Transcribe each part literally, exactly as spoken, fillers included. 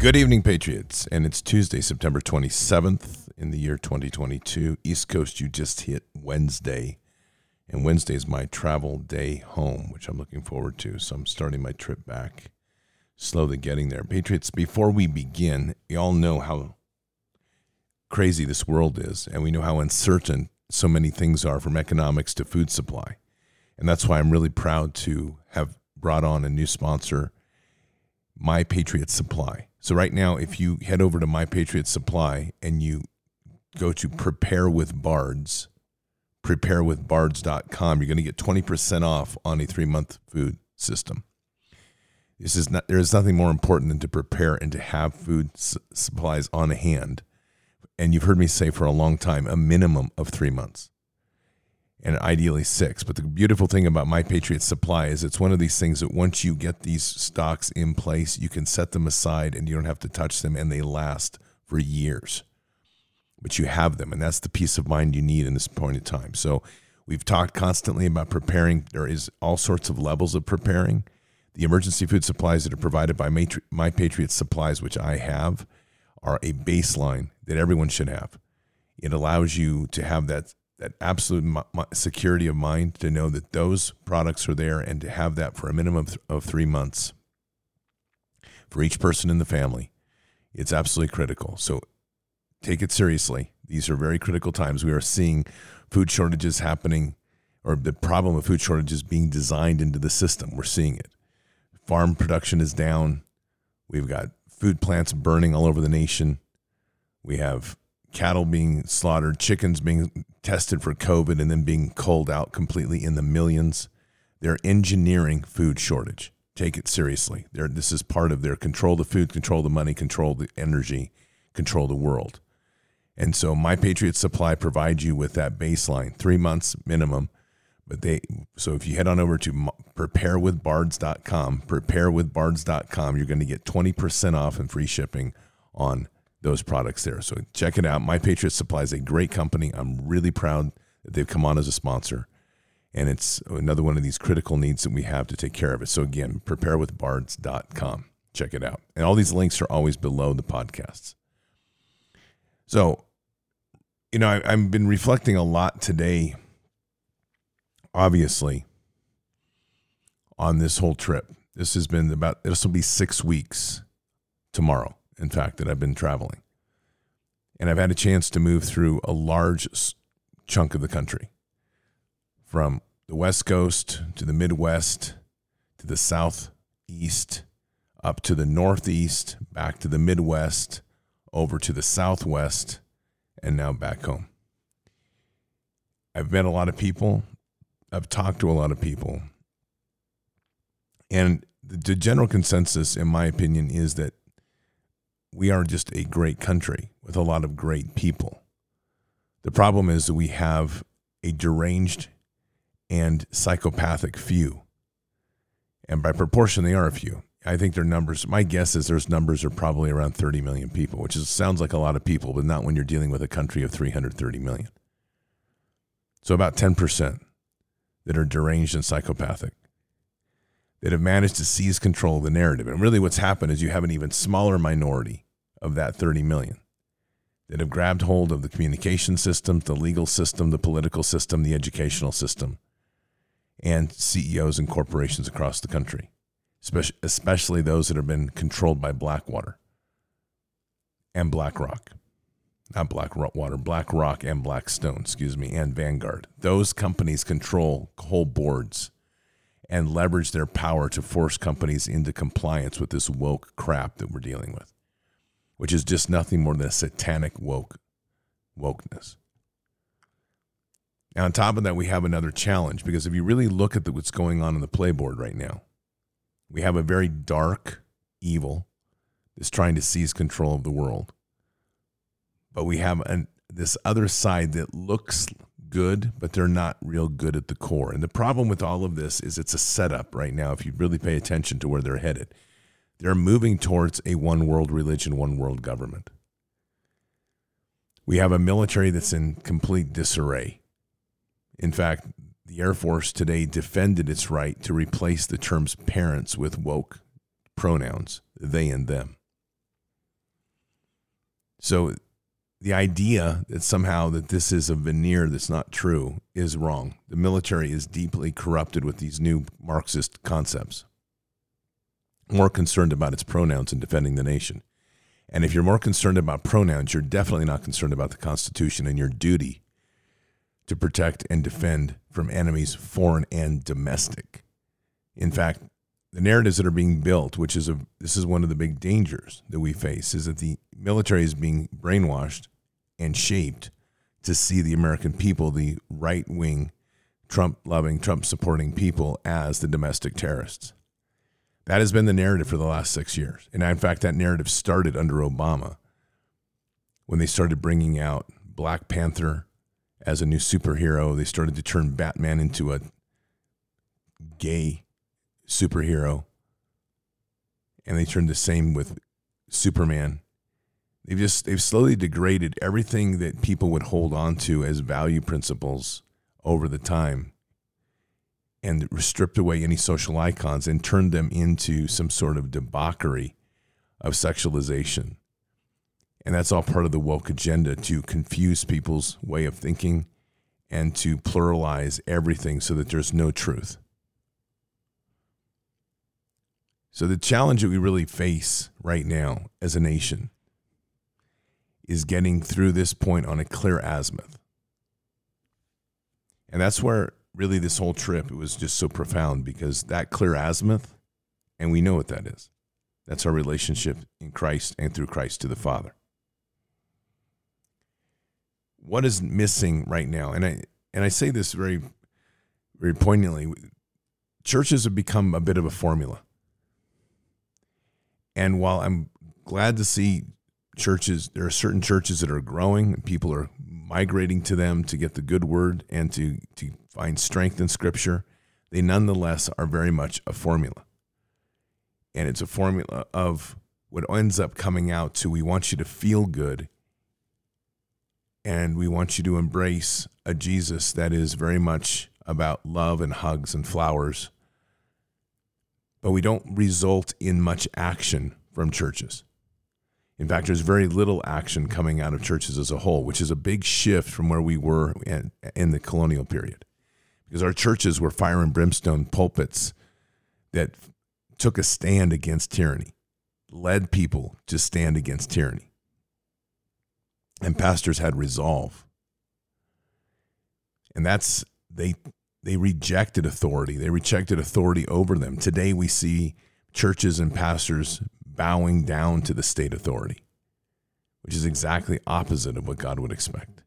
Good evening, Patriots, and it's Tuesday, September twenty-seventh in the year twenty twenty-two. East Coast, you just hit Wednesday, and Wednesday is my travel day home, which I'm looking forward to, so I'm starting my trip back, slowly getting there. Patriots, before we begin, y'all know how crazy this world is, and we know how uncertain so many things are, from economics to food supply, and that's why I'm really proud to have brought on a new sponsor, My Patriot Supply. So right now, if you head over to My Patriot Supply and you go to Prepare with Bards, prepare with bards dot com, you're going to get twenty percent off on a three-month food system. This is not, there is nothing more important than to prepare and to have food s- supplies on hand. And you've heard me say for a long time, a minimum of three months, and ideally six. But the beautiful thing about My Patriot Supply is it's one of these things that once you get these stocks in place, you can set them aside and you don't have to touch them, and they last for years. But you have them, and that's the peace of mind you need in this point in time. So we've talked constantly about preparing. There is all sorts of levels of preparing. The emergency food supplies that are provided by My Patriot Supplies, which I have, are a baseline that everyone should have. It allows you to have that that absolute security of mind to know that those products are there, and to have that for a minimum of three months for each person in the family. It's absolutely critical. So take it seriously. These are very critical times. We are seeing food shortages happening, or the problem of food shortages being designed into the system. We're seeing it. Farm production is down. We've got food plants burning all over the nation. We have cattle being slaughtered, chickens being tested for COVID and then being culled out completely in the millions. They're engineering food shortage. Take it seriously. They're, this is part of their control the food, control the money, control the energy, control the world. And so My Patriot Supply provides you with that baseline, three months minimum. But they, so if you head on over to prepare with bards dot com, prepare with bards dot com, you're going to get twenty percent off and free shipping on those products there. So check it out. My Patriot Supply is a great company. I'm really proud that they've come on as a sponsor. And it's another one of these critical needs that we have to take care of it. So again, prepare with bards dot com. Check it out. And all these links are always below the podcasts. So, you know, I, I've been reflecting a lot today, obviously, on this whole trip. This has been about, this will be six weeks tomorrow, in fact, that I've been traveling. And I've had a chance to move through a large chunk of the country, from the West Coast to the Midwest to the Southeast, up to the Northeast, back to the Midwest, over to the Southwest, and now back home. I've met a lot of people. I've talked to a lot of people. And the general consensus, in my opinion, is that we are just a great country with a lot of great people. The problem is that we have a deranged and psychopathic few. And by proportion, they are a few. I think their numbers, my guess is their numbers are probably around thirty million people, which is, sounds like a lot of people, but not when you're dealing with a country of three hundred thirty million. So about ten percent that are deranged and psychopathic, that have managed to seize control of the narrative. And really what's happened is you have an even smaller minority of that thirty million that have grabbed hold of the communication system, the legal system, the political system, the educational system, and C E Os and corporations across the country, especially those that have been controlled by Blackwater and BlackRock. Not Blackwater, BlackRock and Blackstone, excuse me, and Vanguard. Those companies control whole boards and leverage their power to force companies into compliance with this woke crap that we're dealing with, which is just nothing more than a satanic woke wokeness. Now, on top of that, we have another challenge, because if you really look at the, what's going on in the playboard right now, we have a very dark evil that's trying to seize control of the world. But we have an, this other side that looks good, but they're not real good at the core. And the problem with all of this is it's a setup right now. If you really pay attention to where they're headed, they're moving towards a one world religion, one world government. We have a military that's in complete disarray. In fact, the Air Force today defended its right to replace the terms parents with woke pronouns, they and them. So the idea that somehow that this is a veneer that's not true is wrong. The military is deeply corrupted with these new Marxist concepts. More concerned about its pronouns and defending the nation. And if you're more concerned about pronouns, you're definitely not concerned about the Constitution and your duty to protect and defend from enemies, foreign and domestic. In fact, the narratives that are being built, which is a this is one of the big dangers that we face, is that the military is being brainwashed and shaped to see the American people, the right-wing, Trump-loving, Trump-supporting people, as the domestic terrorists. That has been the narrative for the last six years. And in fact, that narrative started under Obama when they started bringing out Black Panther as a new superhero. They started to turn Batman into a gay superhero, and they turned the same with Superman. They've just they've slowly degraded everything that people would hold on to as value principles over the time, and stripped away any social icons and turned them into some sort of debauchery of sexualization. And that's all part of the woke agenda, to confuse people's way of thinking and to pluralize everything so that there's no truth. So the challenge that we really face right now as a nation is getting through this point on a clear azimuth. And that's where really this whole trip, it was just so profound, because that clear azimuth, and we know what that is. That's our relationship in Christ and through Christ to the Father. What is missing right now? And I and I say this very, very poignantly. Churches have become a bit of a formula. And while I'm glad to see churches, there are certain churches that are growing and people are migrating to them to get the good word and to, to find strength in Scripture, they nonetheless are very much a formula. And it's a formula of what ends up coming out to, we want you to feel good and we want you to embrace a Jesus that is very much about love and hugs and flowers, but we don't result in much action from churches. In fact, there's very little action coming out of churches as a whole, which is a big shift from where we were in the colonial period. Because our churches were fire and brimstone pulpits that took a stand against tyranny, led people to stand against tyranny. And pastors had resolve. And that's, they... They rejected authority. They rejected authority over them. Today we see churches and pastors bowing down to the state authority, which is exactly opposite of what God would expect.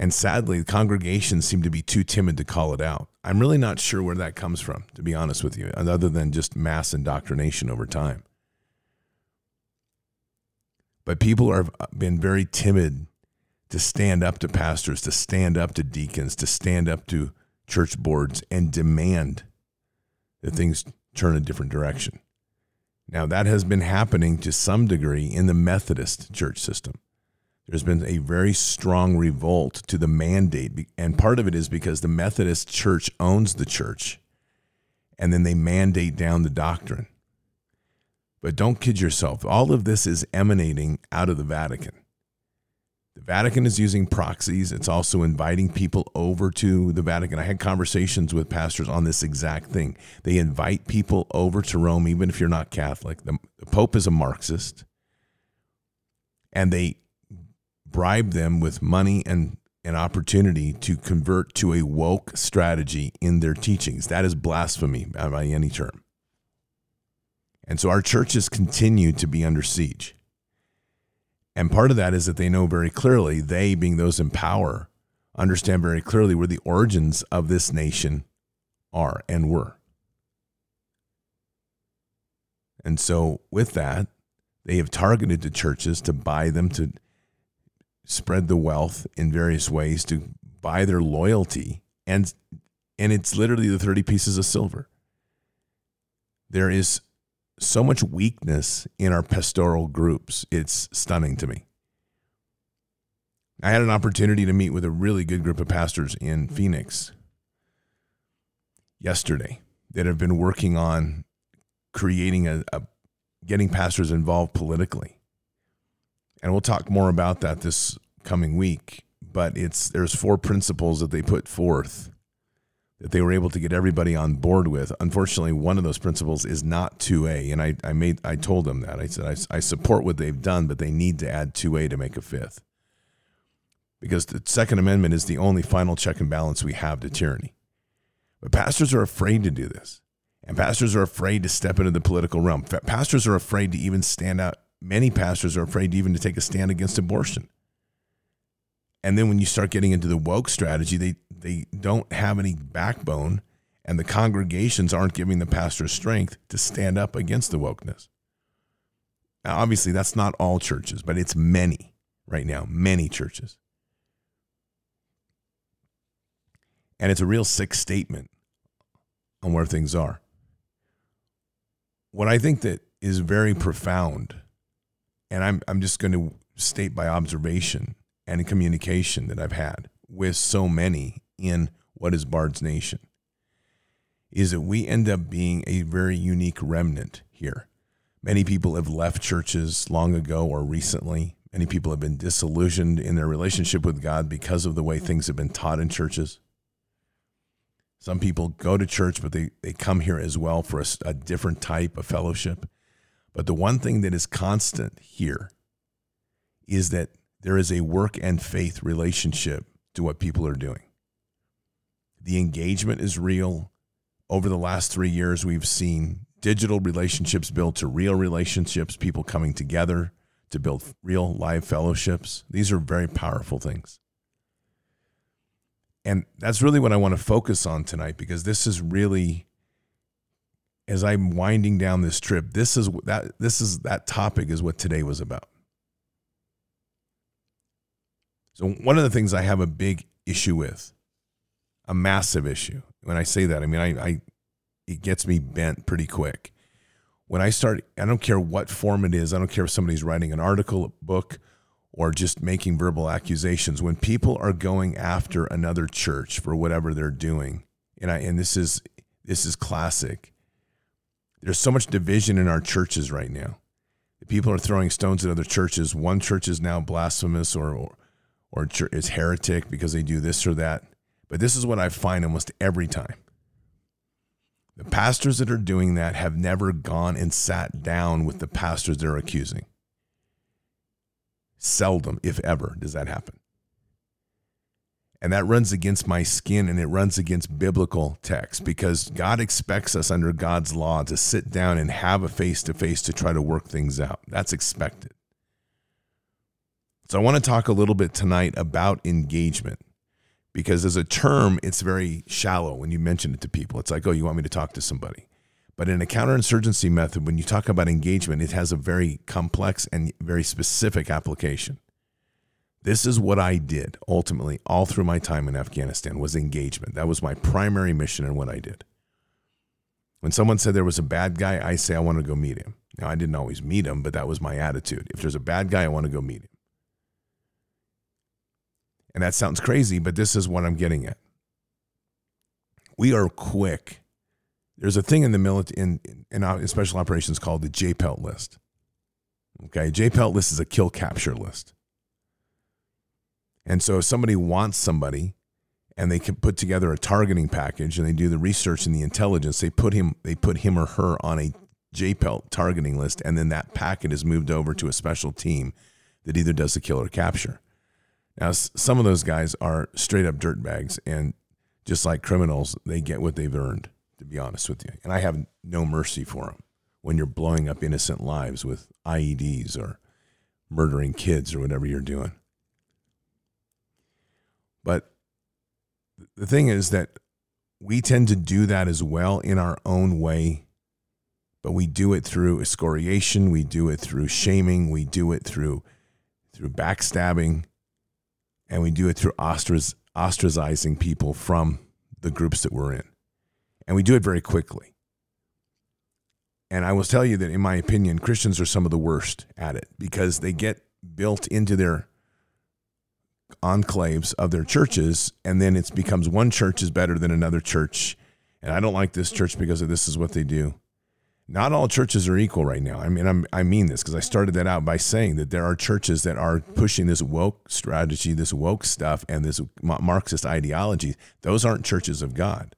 And sadly, congregations seem to be too timid to call it out. I'm really not sure where that comes from, to be honest with you, other than just mass indoctrination over time. But people have been very timid to stand up to pastors, to stand up to deacons, to stand up to church boards and demand that things turn a different direction. Now, that has been happening to some degree in the Methodist church system. There's been a very strong revolt to the mandate, and part of it is because the Methodist church owns the church, and then they mandate down the doctrine. But don't kid yourself. All of this is emanating out of the Vatican. The Vatican is using proxies. It's also inviting people over to the Vatican. I had conversations with pastors on this exact thing. They invite people over to Rome, even if you're not Catholic. The Pope is a Marxist. And they bribe them with money and an opportunity to convert to a woke strategy in their teachings. That is blasphemy by any term. And so our churches continue to be under siege. And part of that is that they know very clearly, they being those in power, understand very clearly where the origins of this nation are and were. And so with that, they have targeted the churches to buy them, to spread the wealth in various ways, to buy their loyalty. And, and it's literally the thirty pieces of silver. There is so much weakness in our pastoral groups. It's stunning to me. I had an opportunity to meet with a really good group of pastors in Phoenix yesterday that have been working on creating a, a getting pastors involved politically. And we'll talk more about that this coming week. But it's there's four principles that they put forth that they were able to get everybody on board with. Unfortunately, one of those principles is not two A. And I, I made I told them that. I said, I, I support what they've done, but they need to add two A to make a fifth. Because the Second Amendment is the only final check and balance we have to tyranny. But pastors are afraid to do this. And pastors are afraid to step into the political realm. Pastors are afraid to even stand out. Many pastors are afraid even to take a stand against abortion. And then when you start getting into the woke strategy, they, they don't have any backbone, and the congregations aren't giving the pastors strength to stand up against the wokeness. Now, obviously, that's not all churches, but it's many right now, many churches. And it's a real sick statement on where things are. What I think that is very profound, and I'm I'm just going to state by observation and communication that I've had with so many in what is Bards Nation, is that we end up being a very unique remnant here. Many people have left churches long ago or recently. Many people have been disillusioned in their relationship with God because of the way things have been taught in churches. Some people go to church, but they, they come here as well for a, a different type of fellowship. But the one thing that is constant here is that there is a work and faith relationship to what people are doing. The engagement is real. Over the last three years, we've seen digital relationships built to real relationships, people coming together to build real live fellowships. These are very powerful things. And that's really what I want to focus on tonight, because this is really, as I'm winding down this trip, this is that this is that topic is what today was about. So one of the things I have a big issue with, a massive issue. When I say that, I mean I, I it gets me bent pretty quick. When I start, I don't care what form it is. I don't care if somebody's writing an article, a book, or just making verbal accusations. When people are going after another church for whatever they're doing, and I and this is this is classic. There's so much division in our churches right now. People are throwing stones at other churches. One church is now blasphemous or or, or is heretic because they do this or that. But this is what I find almost every time. The pastors that are doing that have never gone and sat down with the pastors they're accusing. Seldom, if ever, does that happen. And that runs against my skin, and it runs against biblical text, because God expects us under God's law to sit down and have a face-to-face to try to work things out. That's expected. So I want to talk a little bit tonight about engagement, because as a term, it's very shallow when you mention it to people. It's like, oh, you want me to talk to somebody. But in a counterinsurgency method, when you talk about engagement, it has a very complex and very specific application. This is what I did ultimately all through my time in Afghanistan was engagement. That was my primary mission and what I did. When someone said there was a bad guy, I say I want to go meet him. Now, I didn't always meet him, but that was my attitude. If there's a bad guy, I want to go meet him. And that sounds crazy, but this is what I'm getting at. We are quick. There's a thing in the military, in, in, in special operations, called the J-Pelt list. Okay, J-Pelt list is a kill capture list. And so if somebody wants somebody and they can put together a targeting package and they do the research and the intelligence, they put him, they put him or her on a J-Pelt targeting list, and then that packet is moved over to a special team that either does the kill or capture. Now, some of those guys are straight up dirtbags, and just like criminals, they get what they've earned, to be honest with you. And I have no mercy for them when you're blowing up innocent lives with I E Ds or murdering kids or whatever you're doing. But the thing is that we tend to do that as well in our own way, but we do it through excoriation, we do it through shaming, we do it through through backstabbing, and we do it through ostrac- ostracizing people from the groups that we're in. And we do it very quickly. And I will tell you that, in my opinion, Christians are some of the worst at it, because they get built into their enclaves of their churches, and then it becomes one church is better than another church, and I don't like this church because of this is what they do. Not all churches are equal right now. I mean, I'm, I mean this because I started that out by saying that there are churches that are pushing this woke strategy, this woke stuff, and this Marxist ideology. Those aren't churches of God.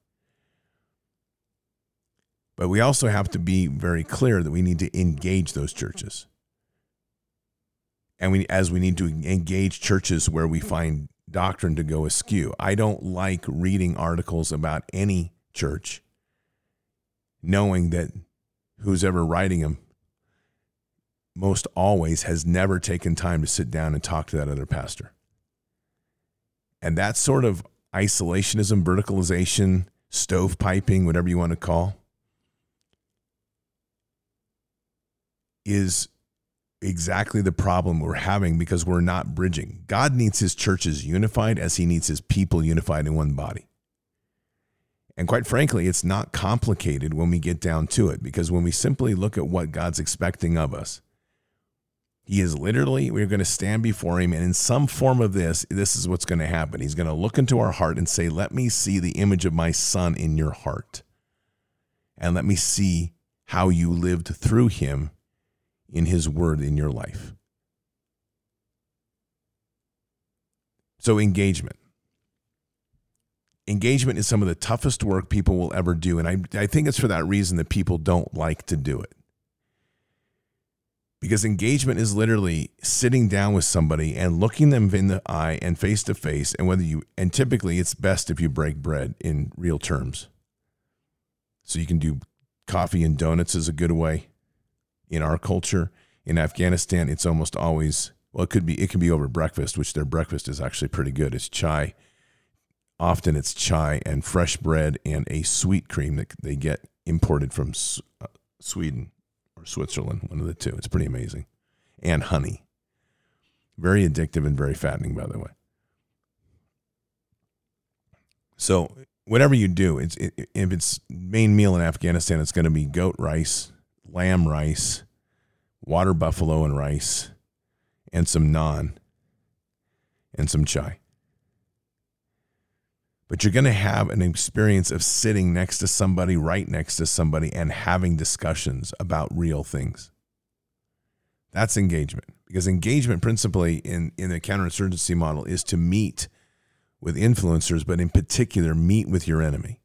But we also have to be very clear that we need to engage those churches. And we, as we need to engage churches where we find doctrine to go askew. I don't like reading articles about any church, knowing that who's ever writing them most always has never taken time to sit down and talk to that other pastor. And that sort of isolationism, verticalization, stovepiping, whatever you want to call, is exactly the problem we're having because we're not bridging. God needs his churches unified as he needs his people unified in one body. And quite frankly, it's not complicated when we get down to it, because when we simply look at what God's expecting of us, he is literally, we're going to stand before him, and in some form of this, this is what's going to happen. He's going to look into our heart and say, let me see the image of my son in your heart, and let me see how you lived through him in his word in your life. So engagement. Engagement is some of the toughest work people will ever do. And I, I think it's for that reason that people don't like to do it. Because engagement is literally sitting down with somebody and looking them in the eye and face to face. And whether you, and typically it's best if you break bread in real terms. So you can do coffee and donuts is a good way. In our culture, in Afghanistan, it's almost always, well, it could be, it can be over breakfast, which their breakfast is actually pretty good. It's chai. Often it's chai and fresh bread and a sweet cream that they get imported from Sweden or Switzerland, one of the two. It's pretty amazing. And honey. Very addictive and very fattening, by the way. So whatever you do, it's it, if it's main meal in Afghanistan, it's going to be goat rice, lamb rice, water buffalo and rice, and some naan and some chai. But you're going to have an experience of sitting next to somebody, right next to somebody, and having discussions about real things. That's engagement. Because engagement principally in, in the counterinsurgency model is to meet with influencers, but in particular, meet with your enemy.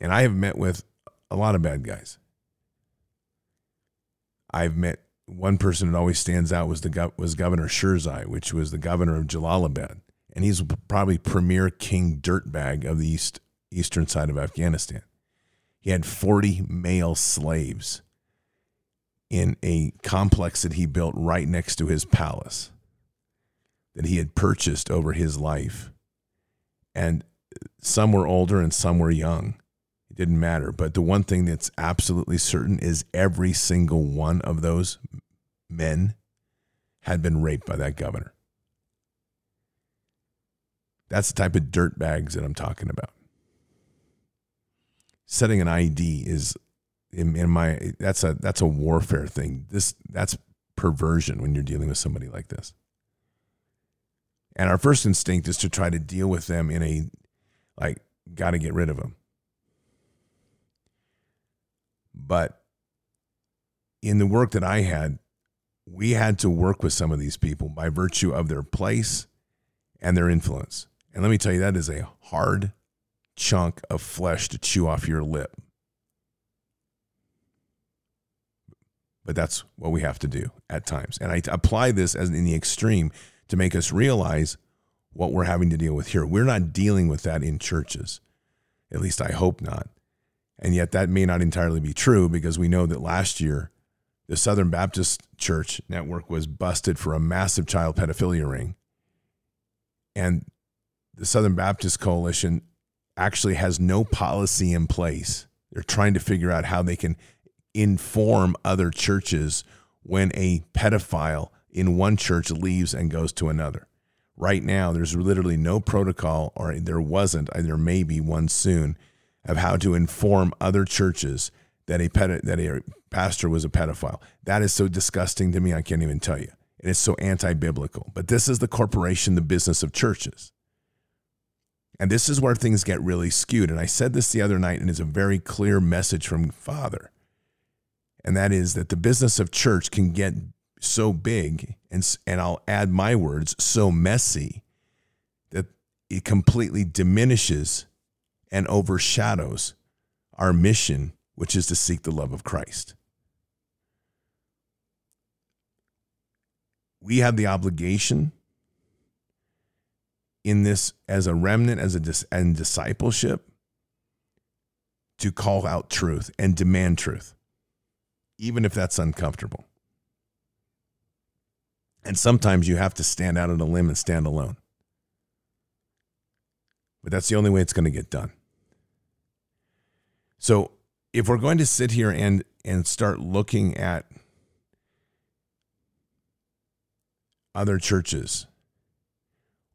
And I have met with a lot of bad guys. I've met one person that always stands out was, the gov- was Governor Shurzai, which was the governor of Jalalabad. And he's probably premier king dirtbag of the east, eastern side of Afghanistan. He had forty male slaves in a complex that he built right next to his palace that he had purchased over his life. And some were older and some were young. It didn't matter. But the one thing that's absolutely certain is every single one of those men had been raped by that governor. That's the type of dirt bags that I'm talking about. Setting an I D is in, in my that's a that's a warfare thing. This that's perversion when you're dealing with somebody like this. And our first instinct is to try to deal with them in a like got to get rid of them. But in the work that I had, we had to work with some of these people by virtue of their place and their influence. And let me tell you, that is a hard chunk of flesh to chew off your lip. But that's what we have to do at times. And I apply this as in the extreme to make us realize what we're having to deal with here. We're not dealing with that in churches. At least I hope not. And yet that may not entirely be true, because we know that last year, the Southern Baptist Church network was busted for a massive child pedophilia ring. And the Southern Baptist Coalition actually has no policy in place. They're trying to figure out how they can inform other churches when a pedophile in one church leaves and goes to another. Right now, there's literally no protocol, or there wasn't, and there may be one soon, of how to inform other churches that a ped- that a pastor was a pedophile. That is so disgusting to me, I can't even tell you. And it's so anti-biblical. But this is the corporation, the business of churches. And this is where things get really skewed. And I said this the other night, and it's a very clear message from Father. And that is that the business of church can get so big, and and I'll add my words, so messy, that it completely diminishes and overshadows our mission, which is to seek the love of Christ. We have the obligation in this as a remnant, as a dis- and discipleship, to call out truth and demand truth, even if that's uncomfortable. And sometimes you have to stand out on a limb and stand alone. But that's the only way it's going to get done. So if we're going to sit here and, and start looking at other churches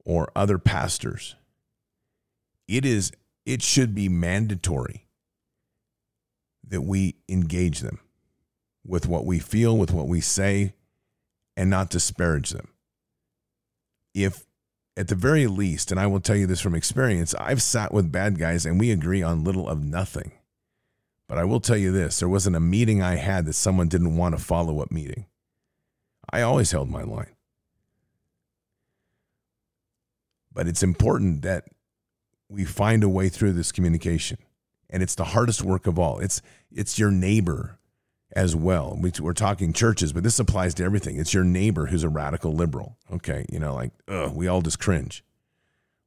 or other pastors, it is it should be mandatory that we engage them with what we feel, with what we say, and not disparage them. If, at the very least, and I will tell you this from experience, I've sat with bad guys and we agree on little of nothing. But I will tell you this, there wasn't a meeting I had that someone didn't want a follow-up meeting. I always held my line. But it's important that we find a way through this communication. And it's the hardest work of all. It's it's your neighbor as well. We, we're talking churches, but this applies to everything. It's your neighbor who's a radical liberal. Okay, you know, like, ugh, we all just cringe.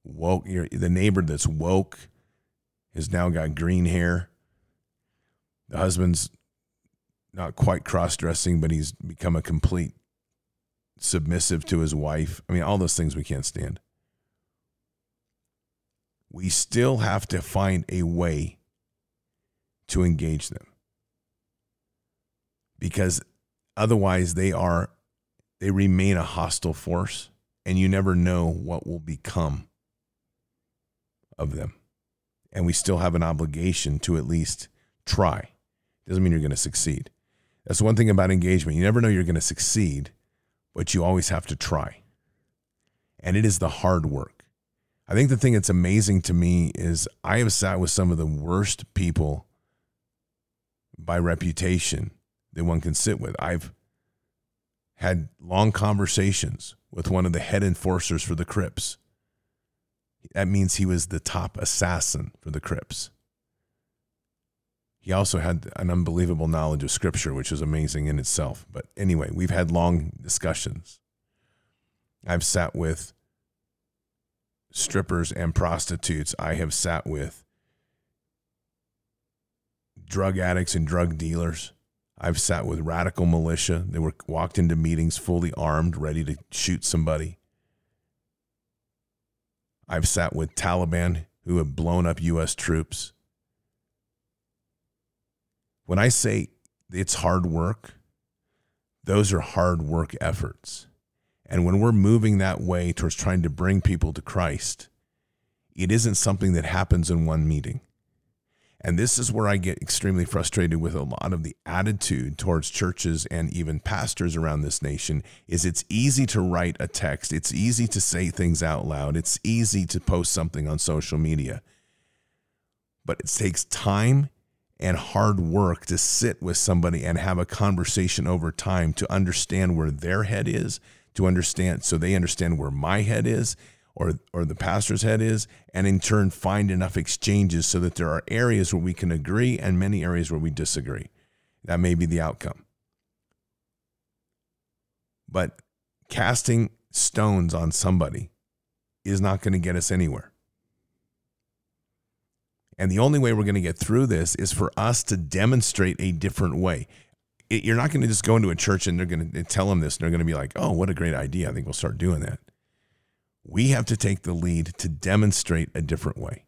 Woke, you're, the neighbor that's woke has now got green hair. The husband's not quite cross-dressing, but he's become a complete submissive to his wife. I mean, all those things we can't stand. We still have to find a way to engage them, because otherwise they are, they remain a hostile force, and you never know what will become of them. And we still have an obligation to at least try. Doesn't mean you're going to succeed. That's one thing about engagement. You never know you're going to succeed, but you always have to try. And it is the hard work. I think the thing that's amazing to me is I have sat with some of the worst people by reputation that one can sit with. I've had long conversations with one of the head enforcers for the Crips. That means he was the top assassin for the Crips. He also had an unbelievable knowledge of Scripture, which is amazing in itself. But anyway, we've had long discussions. I've sat with strippers and prostitutes. I have sat with drug addicts and drug dealers. I've sat with radical militia. They were walked into meetings fully armed, ready to shoot somebody. I've sat with Taliban who have blown up U S troops. When I say it's hard work, those are hard work efforts. And when we're moving that way towards trying to bring people to Christ, it isn't something that happens in one meeting. And this is where I get extremely frustrated with a lot of the attitude towards churches and even pastors around this nation, is it's easy to write a text. It's easy to say things out loud. It's easy to post something on social media. But it takes time and hard work to sit with somebody and have a conversation over time to understand where their head is, to understand, so they understand where my head is, or or the pastor's head is, and in turn find enough exchanges so that there are areas where we can agree and many areas where we disagree. That may be the outcome. But casting stones on somebody is not going to get us anywhere. And the only way we're going to get through this is for us to demonstrate a different way. You're not going to just go into a church and they're going to tell them this, and they're going to be like, oh, what a great idea. I think we'll start doing that. We have to take the lead to demonstrate a different way.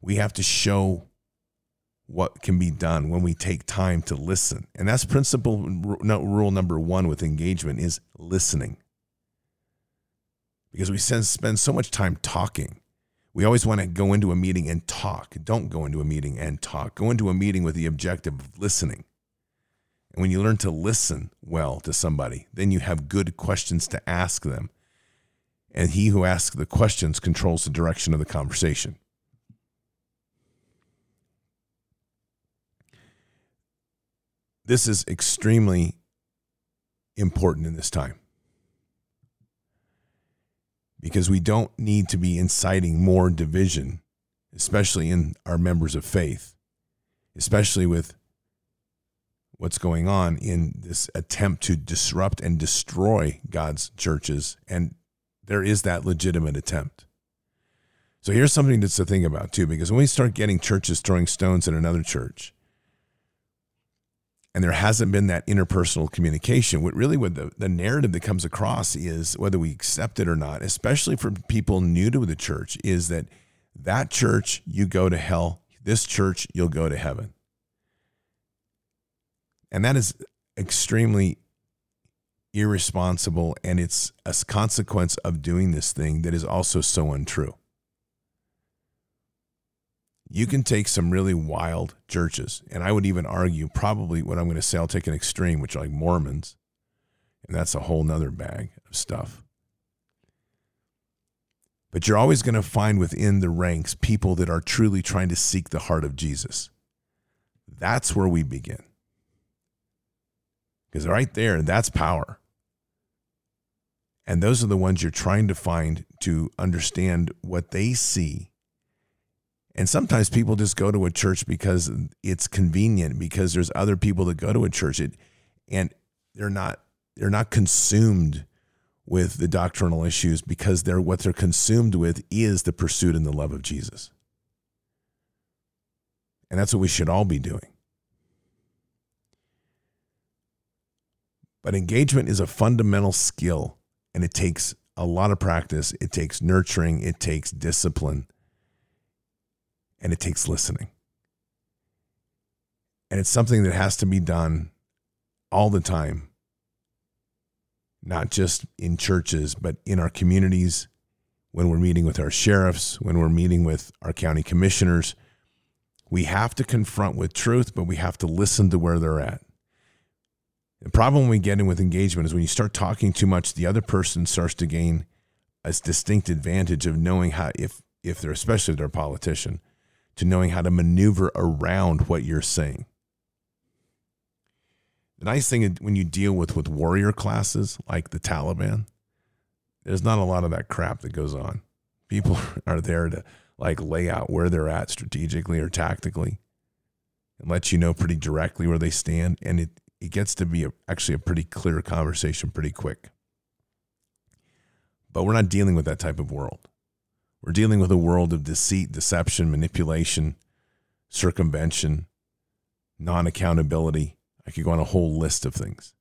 We have to show what can be done when we take time to listen. And that's principle, rule number one with engagement, is listening. Because we spend so much time talking. We always want to go into a meeting and talk. Don't go into a meeting and talk. Go into a meeting with the objective of listening. And when you learn to listen well to somebody, then you have good questions to ask them. and he who asks the questions controls the direction of the conversation. This is extremely important in this time, because we don't need to be inciting more division, especially in our members of faith, especially with what's going on in this attempt to disrupt and destroy God's churches. And there is that legitimate attempt. So here's something that's to think about too, because when we start getting churches throwing stones at another church, and there hasn't been that interpersonal communication, what really what the, the narrative that comes across is, whether we accept it or not, especially for people new to the church, is that that church, you go to hell. This church, you'll go to heaven. And that is extremely irresponsible, and it's a consequence of doing this thing that is also so untrue. You can take some really wild churches, and I would even argue probably what I'm going to say, I'll take an extreme, which are like Mormons, and that's a whole nother bag of stuff. But you're always going to find within the ranks people that are truly trying to seek the heart of Jesus. That's where we begin. Because right there, that's power. And those are the ones you're trying to find to understand what they see. And sometimes people just go to a church because it's convenient, because there's other people that go to a church, it, and they're not they're not consumed with the doctrinal issues, because they're what they're consumed with is the pursuit and the love of Jesus. And that's what we should all be doing. But engagement is a fundamental skill, and it takes a lot of practice. It takes nurturing. It takes discipline. And it takes listening. And it's something that has to be done all the time, not just in churches, but in our communities, when we're meeting with our sheriffs, when we're meeting with our county commissioners. We have to confront with truth, but we have to listen to where they're at. The problem we get in with engagement is when you start talking too much, the other person starts to gain a distinct advantage of knowing how, if, if they're, especially if they're a politician, to knowing how to maneuver around what you're saying. The nice thing when you deal with, with warrior classes like the Taliban, there's not a lot of that crap that goes on. People are there to like lay out where they're at strategically or tactically and let you know pretty directly where they stand. And it, it gets to be a, actually a pretty clear conversation pretty quick. But we're not dealing with that type of world. We're dealing with a world of deceit, deception, manipulation, circumvention, non-accountability. I could go on a whole list of things.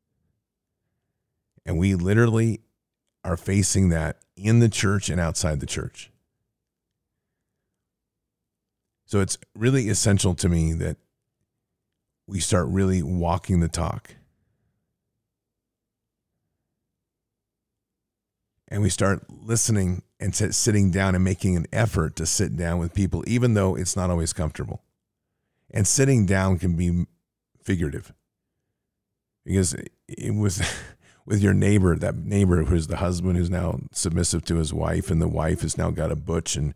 And we literally are facing that in the church and outside the church. So it's really essential to me that we start really walking the talk. And we start listening and sitting down and making an effort to sit down with people, even though it's not always comfortable. And sitting down can be figurative, because it was with your neighbor, that neighbor who's the husband who's now submissive to his wife, and the wife has now got a butch and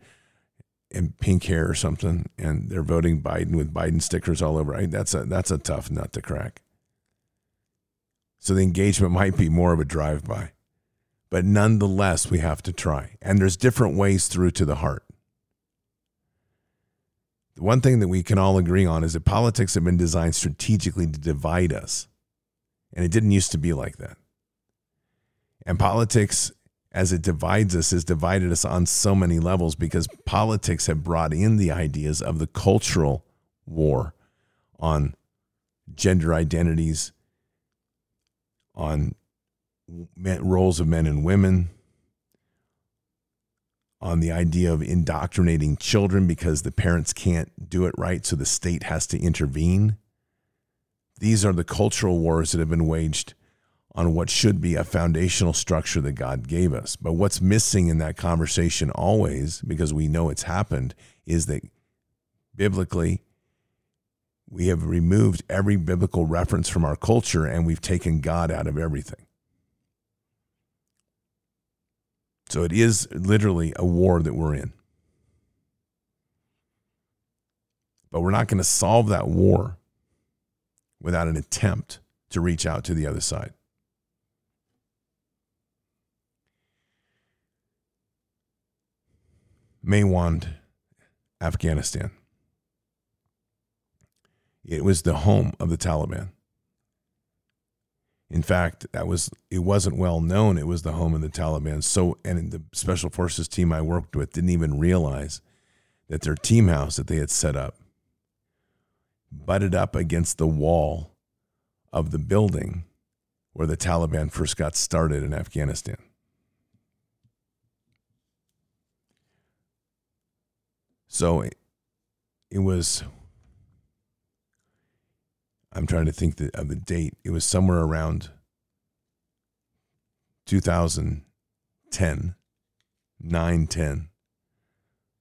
and pink hair or something, and they're voting Biden with Biden stickers all over. That's a, that's a tough nut to crack. So the engagement might be more of a drive-by. But nonetheless, we have to try. And there's different ways through to the heart. The one thing that we can all agree on is that politics have been designed strategically to divide us. And it didn't used to be like that. And politics, as it divides us, has divided us on so many levels, because politics have brought in the ideas of the cultural war on gender identities, on roles of men and women, on the idea of indoctrinating children because the parents can't do it right, so the state has to intervene. These are the cultural wars that have been waged on what should be a foundational structure that God gave us. But what's missing in that conversation always, because we know it's happened, is that biblically, we have removed every biblical reference from our culture, and we've taken God out of everything. So it is literally a war that we're in. But we're not going to solve that war without an attempt to reach out to the other side. Maywand, Afghanistan. It was the home of the Taliban. In fact, that was it wasn't well known it was the home of the Taliban. So, and the special forces team I worked with didn't even realize that their team house that they had set up butted up against the wall of the building where the Taliban first got started in Afghanistan. So it, it was... I'm trying to think of the date. It was somewhere around two thousand ten, nine ten.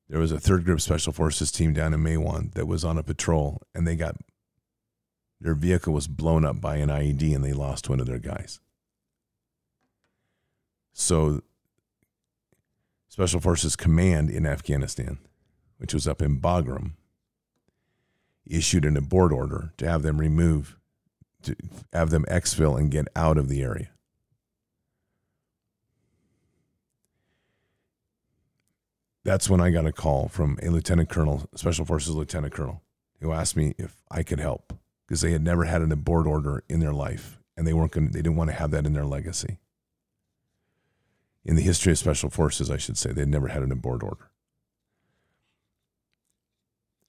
There was a third group special forces team down in Maywand that was on a patrol, and they got, their vehicle was blown up by an I E D, and they lost one of their guys. So Special Forces Command in Afghanistan, which was up in Bagram, issued an abort order to have them remove, to have them exfil and get out of the area. That's when I got a call from a lieutenant colonel, Special Forces lieutenant colonel, who asked me if I could help because they had never had an abort order in their life and they weren't going, they didn't want to have that in their legacy. In the history of Special Forces, I should say, they'd never had an abort order.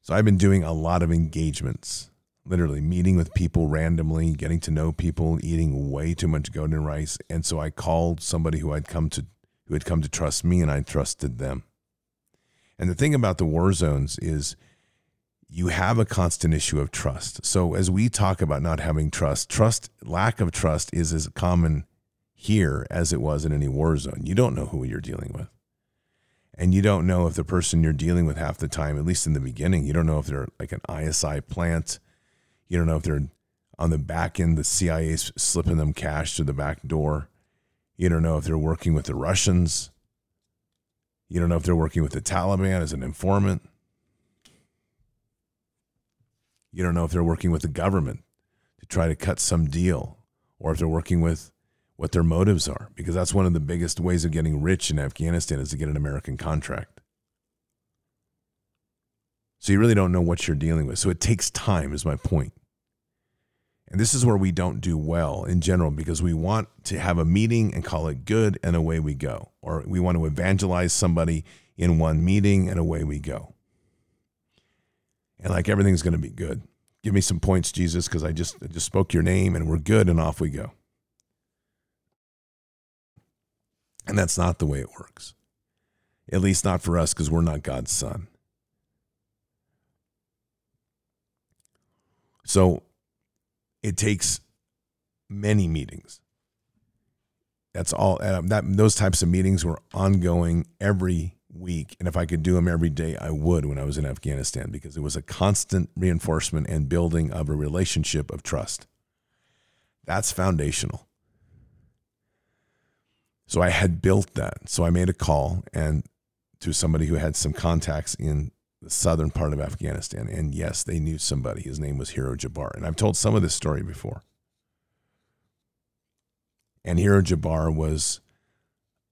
So I've been doing a lot of engagements, literally meeting with people randomly, getting to know people, eating way too much golden rice. And so I called somebody who I'd come to, who had come to trust me, and I trusted them. And the thing about the war zones is you have a constant issue of trust. So as we talk about not having trust, trust, lack of trust is as common here as it was in any war zone. You don't know who you're dealing with. And you don't know if the person you're dealing with half the time, at least in the beginning, you don't know if they're like an I S I plant. You don't know if they're on the back end, the C I A's slipping them cash through the back door. You don't know if they're working with the Russians. You don't know if they're working with the Taliban as an informant. You don't know if they're working with the government to try to cut some deal, or if they're working with what their motives are, because that's one of the biggest ways of getting rich in Afghanistan is to get an American contract. So you really don't know what you're dealing with. So it takes time is my point. And this is where we don't do well in general, because we want to have a meeting and call it good and away we go. Or we want to evangelize somebody in one meeting and away we go. And like everything's going to be good. Give me some points, Jesus, because I just, I just spoke your name and we're good and off we go. And that's not the way it works, at least not for us, because we're not God's son. So it takes many meetings. That's all. And that, those types of meetings were ongoing every week. And if I could do them every day, I would when I was in Afghanistan, because it was a constant reinforcement and building of a relationship of trust. That's foundational. So I had built that. So I made a call and to somebody who had some contacts in the southern part of Afghanistan. And yes, they knew somebody. His name was Hiro Jabbar. And I've told some of this story before. And Hiro Jabbar was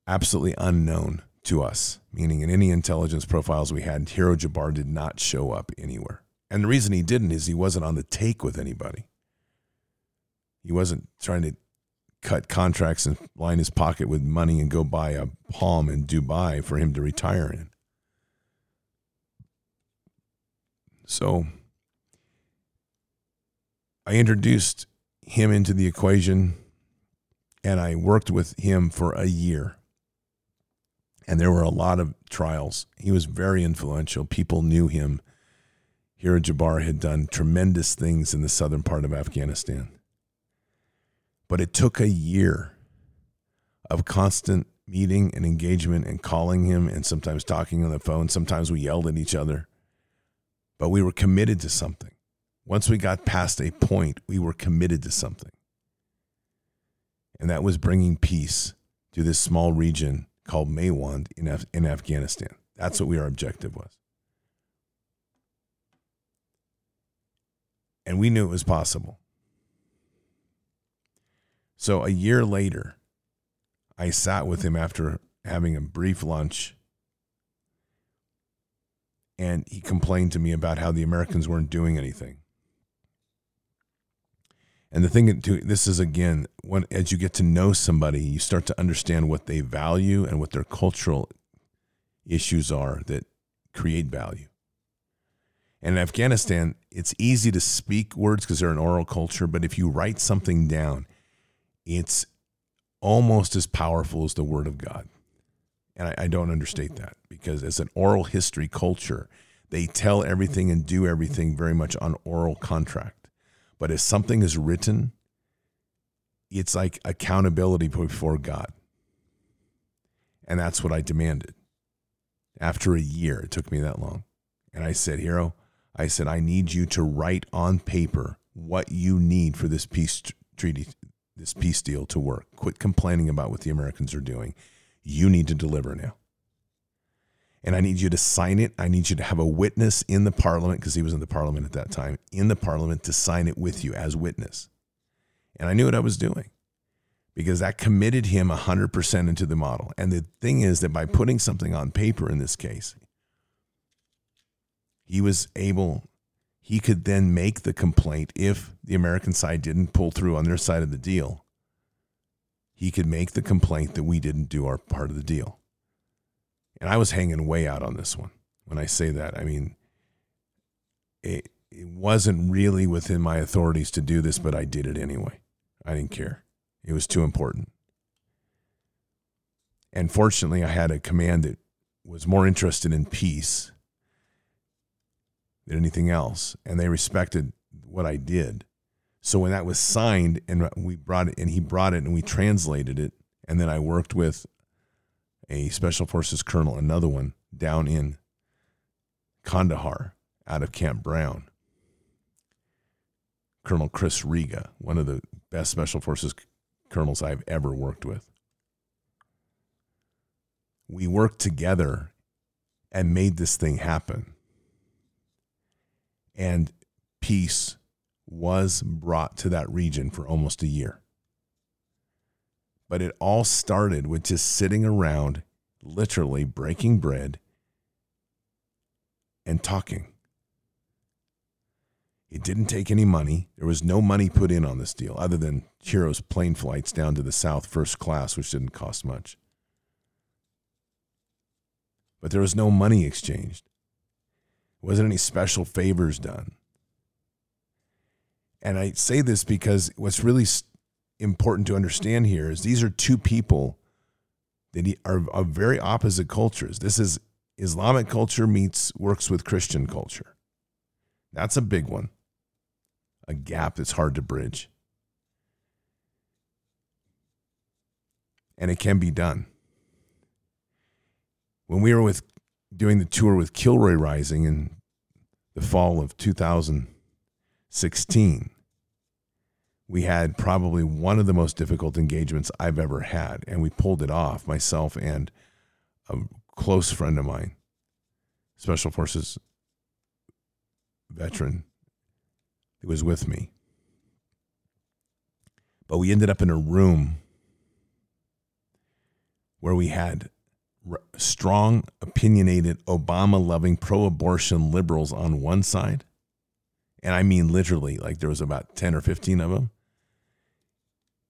absolutely unknown to us, meaning in any intelligence profiles we had, Hiro Jabbar did not show up anywhere. And the reason he didn't is he wasn't on the take with anybody. He wasn't trying to cut contracts and line his pocket with money and go buy a palm in Dubai for him to retire in. So I introduced him into the equation and I worked with him for a year. And there were a lot of trials. He was very influential. People knew him. Hiro Jabbar had done tremendous things in the southern part of Afghanistan. But it took a year of constant meeting and engagement and calling him and sometimes talking on the phone. Sometimes we yelled at each other, but we were committed to something. Once we got past a point, we were committed to something. And that was bringing peace to this small region called Maywand in, Af- in Afghanistan. That's what we, our objective was. And we knew it was possible. So a year later, I sat with him after having a brief lunch, and he complained to me about how the Americans weren't doing anything. And the thing, to, this is, again, when, as you get to know somebody, you start to understand what they value and what their cultural issues are that create value. And in Afghanistan, it's easy to speak words because they're an oral culture, but if you write something down, it's almost as powerful as the Word of God. And I, I don't understate that, because as an oral history culture, they tell everything and do everything very much on oral contract. But if something is written, it's like accountability before God. And that's what I demanded. After a year, it took me that long. And I said, Hiro, I said, I need you to write on paper what you need for this peace treaty, this peace deal to work. Quit complaining about what the Americans are doing. You need to deliver now. And I need you to sign it. I need you to have a witness in the parliament, because he was in the parliament at that time, in the parliament to sign it with you as witness. And I knew what I was doing, because that committed him one hundred percent into the model. And the thing is that by putting something on paper in this case, he was able, he could then make the complaint if the American side didn't pull through on their side of the deal. He could make the complaint that we didn't do our part of the deal. And I was hanging way out on this one. When I say that, I mean, it, it wasn't really within my authorities to do this, but I did it anyway. I didn't care. It was too important. And fortunately, I had a command that was more interested in peace than anything else, and they respected what I did. So when that was signed and we brought it, and he brought it and we translated it, and then I worked with a special forces colonel, another one down in Kandahar out of Camp Brown, Colonel Chris Riga, one of the best special forces colonels I've ever worked with. We worked together and made this thing happen. And peace was brought to that region for almost a year. But it all started with just sitting around, literally breaking bread and talking. It didn't take any money. There was no money put in on this deal other than Hiro's plane flights down to the south first class, which didn't cost much. But there was no money exchanged. There wasn't any special favors done. And I say this because what's really important to understand here is these are two people that are of very opposite cultures. This is Islamic culture meets works with Christian culture. That's a big one, a gap that's hard to bridge. And it can be done. When we were with doing the tour with Kilroy Rising in the fall of two thousand sixteen, we had probably one of the most difficult engagements I've ever had, and we pulled it off, myself and a close friend of mine, Special Forces veteran who was with me. But we ended up in a room where we had strong, opinionated, Obama-loving, pro-abortion liberals on one side, and I mean literally, like there was about ten or fifteen of them.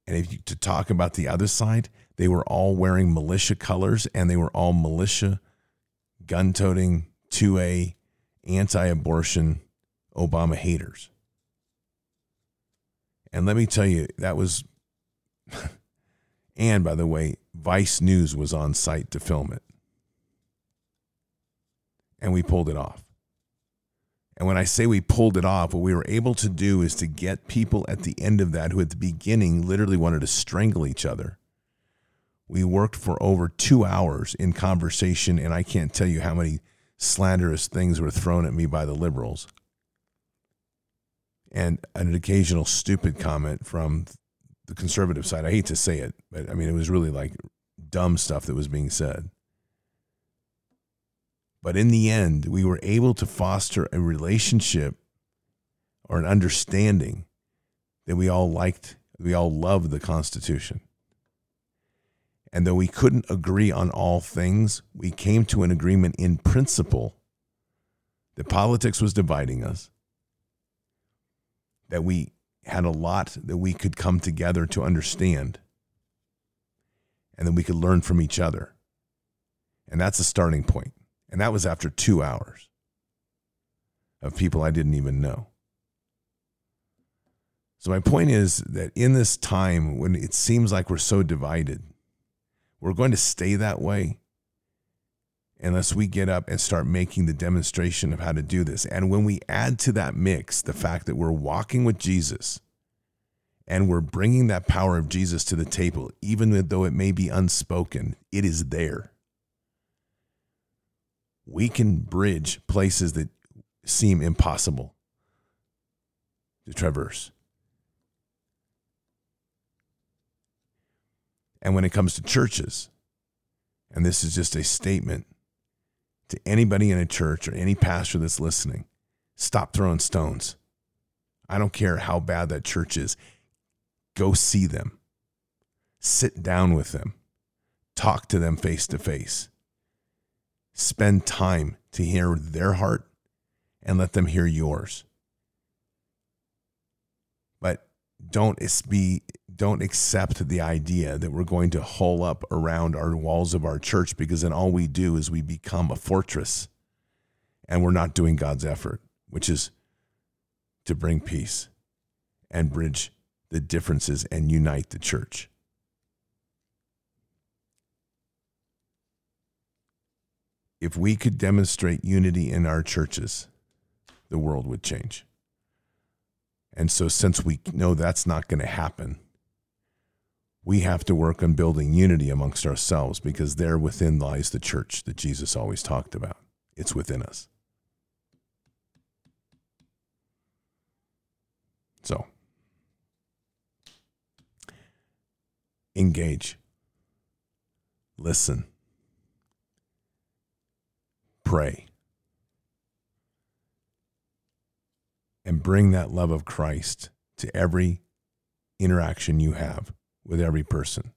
And if you, to talk about the other side, they were all wearing militia colors, and they were all militia, gun-toting, two A, anti-abortion, Obama haters. And let me tell you, that was, and by the way, Vice News was on site to film it. And we pulled it off. And when I say we pulled it off, what we were able to do is to get people at the end of that who at the beginning literally wanted to strangle each other. We worked for over two hours in conversation, and I can't tell you how many slanderous things were thrown at me by the liberals. And an occasional stupid comment from the conservative side. I hate to say it, but I mean, it was really like, dumb stuff that was being said. But in the end, we were able to foster a relationship or an understanding that we all liked, we all loved the Constitution. And though we couldn't agree on all things, we came to an agreement in principle that politics was dividing us, that we had a lot that we could come together to understand, and that we could learn from each other. And that's a starting point. And that was after two hours of people I didn't even know. So my point is that in this time when it seems like we're so divided, we're going to stay that way unless we get up and start making the demonstration of how to do this. And when we add to that mix the fact that we're walking with Jesus and we're bringing that power of Jesus to the table, even though it may be unspoken, it is there. We can bridge places that seem impossible to traverse. And when it comes to churches, and this is just a statement to anybody in a church or any pastor that's listening, stop throwing stones. I don't care how bad that church is. Go see them. Sit down with them. Talk to them face to face. Spend time to hear their heart and let them hear yours. But don't be, don't accept the idea that we're going to hole up around our walls of our church, because then all we do is we become a fortress and we're not doing God's effort, which is to bring peace and bridge the differences and unite the church. If we could demonstrate unity in our churches, the world would change. And so since we know that's not going to happen, we have to work on building unity amongst ourselves, because there within lies the church that Jesus always talked about. It's within us. So, engage. Listen. Pray and bring that love of Christ to every interaction you have with every person.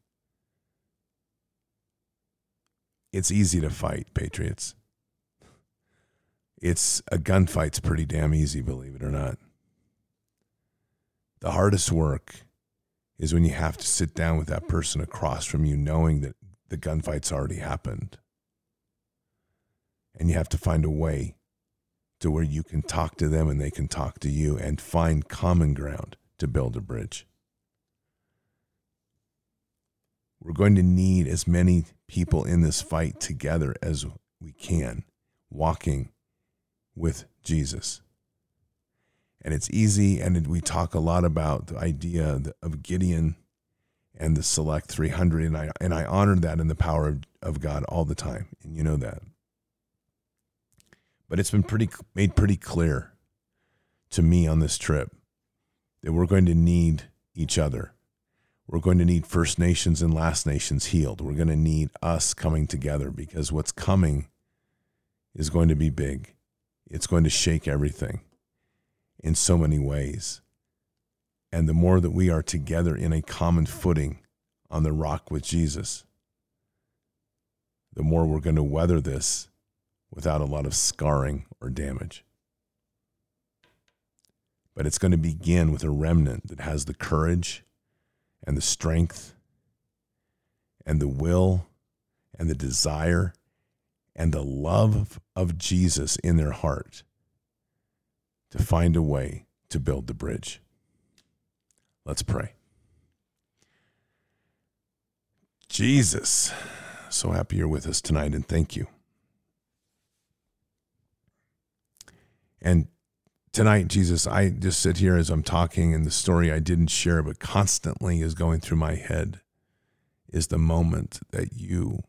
It's easy to fight, patriots. It's a gunfight's pretty damn easy, believe it or not. The hardest work is when you have to sit down with that person across from you, knowing that the gunfight's already happened. And you have to find a way to where you can talk to them and they can talk to you and find common ground to build a bridge. We're going to need as many people in this fight together as we can, walking with Jesus. And it's easy, and we talk a lot about the idea of Gideon and the Select three hundred, and I, and I honor that in the power of, of God all the time, and you know that. But it's been pretty made pretty clear to me on this trip that we're going to need each other. We're going to need First Nations and Last Nations healed. We're going to need us coming together, because what's coming is going to be big. It's going to shake everything in so many ways. And the more that we are together in a common footing on the rock with Jesus, the more we're going to weather this without a lot of scarring or damage. But it's going to begin with a remnant that has the courage and the strength and the will and the desire and the love of Jesus in their heart to find a way to build the bridge. Let's pray. Jesus, so happy you're with us tonight, and thank you. And tonight, Jesus, I just sit here as I'm talking, and the story I didn't share but constantly is going through my head is the moment that you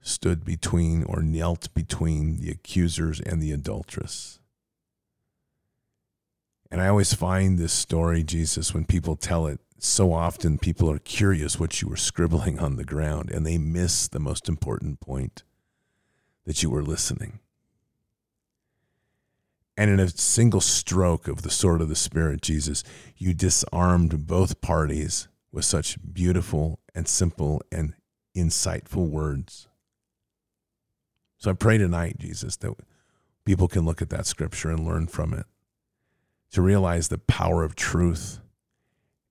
stood between or knelt between the accusers and the adulteress. And I always find this story, Jesus, when people tell it, so often people are curious what you were scribbling on the ground, and they miss the most important point, that you were listening. And in a single stroke of the sword of the Spirit, Jesus, you disarmed both parties with such beautiful and simple and insightful words. So I pray tonight, Jesus, that people can look at that scripture and learn from it, to realize the power of truth,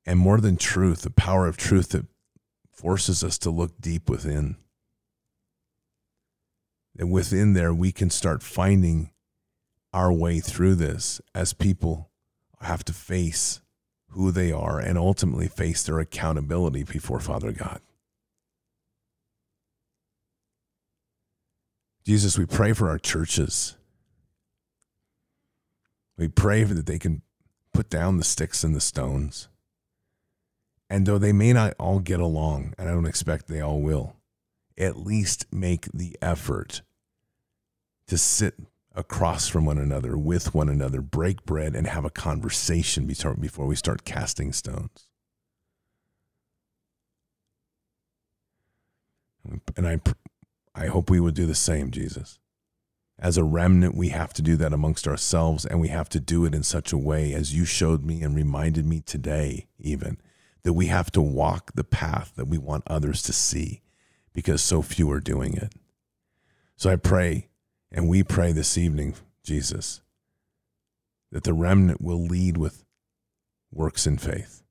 and more than truth, the power of truth that forces us to look deep within. And within there, we can start finding our way through this as people have to face who they are and ultimately face their accountability before Father God. Jesus, we pray for our churches. We pray that they can put down the sticks and the stones. And though they may not all get along, and I don't expect they all will, at least make the effort to sit across from one another, with one another, break bread, and have a conversation before we start casting stones. And I, I hope we would do the same, Jesus. As a remnant, we have to do that amongst ourselves, and we have to do it in such a way, as you showed me and reminded me today even, that we have to walk the path that we want others to see, because so few are doing it. So I pray, and we pray this evening, Jesus, that the remnant will lead with works in faith,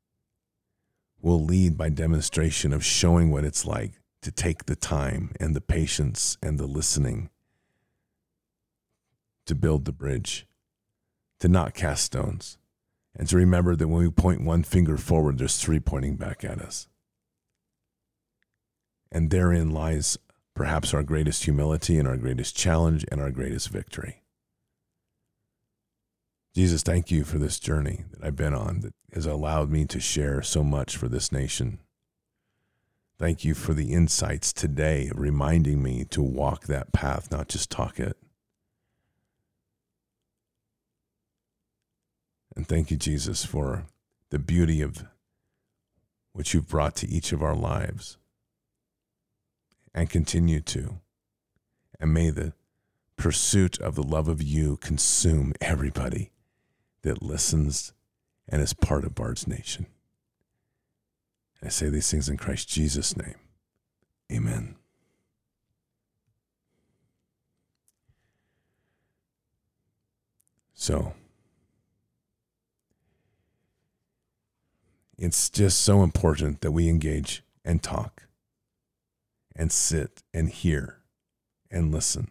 will lead by demonstration of showing what it's like to take the time and the patience and the listening to build the bridge, to not cast stones, and to remember that when we point one finger forward, there's three pointing back at us. And therein lies perhaps our greatest humility and our greatest challenge and our greatest victory. Jesus, thank you for this journey that I've been on that has allowed me to share so much for this nation. Thank you for the insights today reminding me to walk that path, not just talk it. And thank you, Jesus, for the beauty of what you've brought to each of our lives. And continue to. And may the pursuit of the love of you consume everybody that listens and is part of Bard's Nation. I say these things in Christ Jesus' name. Amen. So, it's just so important that we engage and talk, and sit and hear and listen.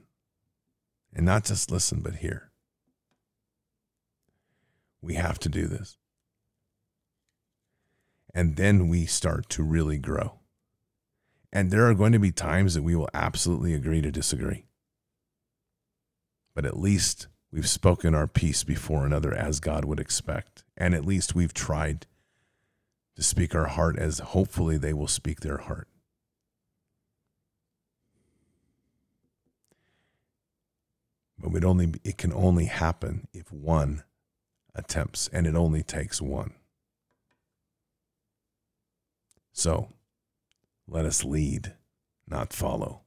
And not just listen, but hear. We have to do this. And then we start to really grow. And there are going to be times that we will absolutely agree to disagree. But at least we've spoken our piece before another as God would expect. And at least we've tried to speak our heart as hopefully they will speak their heart. But it only it can only happen if one attempts, and it only takes one. So, let us lead, not follow.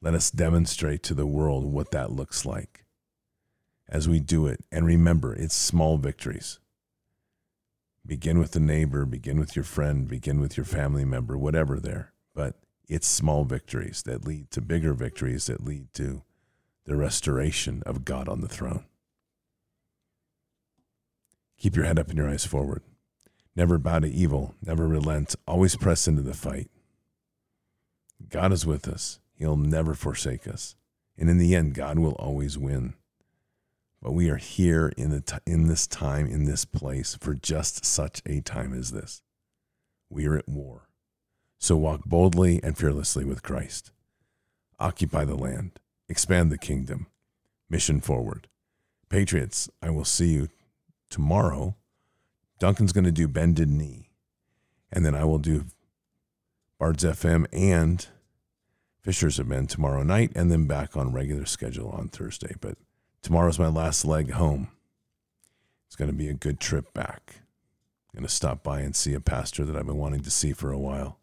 Let us demonstrate to the world what that looks like as we do it. And remember, it's small victories. Begin with the neighbor, begin with your friend, begin with your family member, whatever there. But it's small victories that lead to bigger victories that lead to the restoration of God on the throne. Keep your head up and your eyes forward. Never bow to evil. Never relent. Always press into the fight. God is with us. He'll never forsake us. And in the end, God will always win. But we are here in the t- in this time, in this place, for just such a time as this. We are at war. So walk boldly and fearlessly with Christ. Occupy the land. Expand the kingdom. Mission forward. Patriots, I will see you tomorrow. Duncan's going to do Bended Knee. And then I will do Bards F M and Fishers of Men tomorrow night, and then back on regular schedule on Thursday. But tomorrow's my last leg home. going to be a good trip back. I'm going to stop by and see a pastor that I've been wanting to see for a while.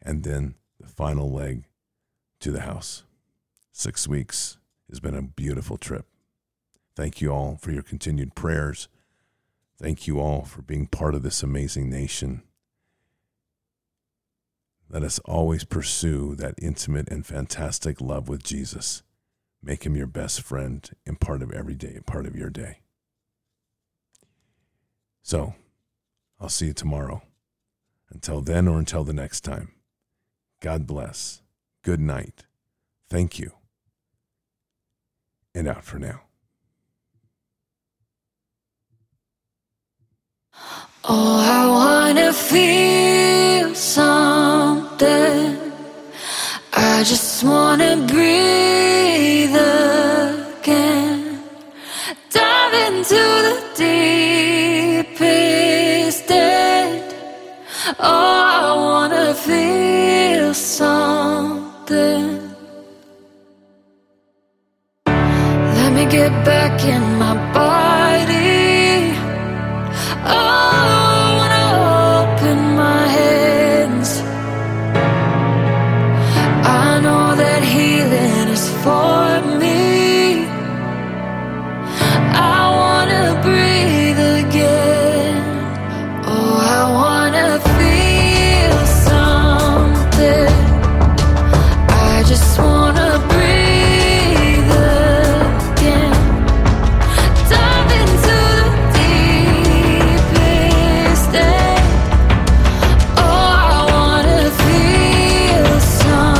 And then the final leg to the house. Six weeks has been a beautiful trip. Thank you all for your continued prayers. Thank you all for being part of this amazing nation. Let us always pursue that intimate and fantastic love with Jesus. Make him your best friend and part of every day, part of your day. So, I'll see you tomorrow. Until then or until the next time, God bless. Good night. Thank you. And out for now. Oh, I wanna feel something. I just wanna breathe again. Dive into the deepest end. Oh, I wanna feel something. Let me get back in my body. Oh, for me, I wanna breathe again. Oh, I wanna feel something. I just wanna breathe again. Dive into the deepest end. Oh, I wanna feel something.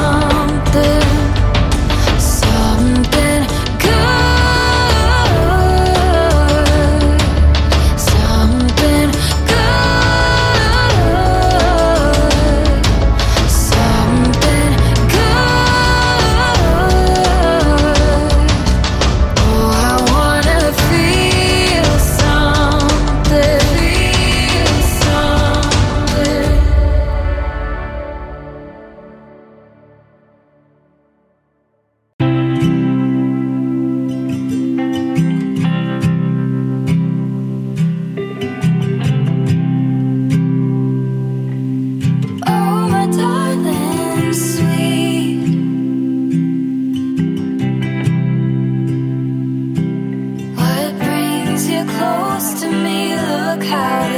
Close to me, look how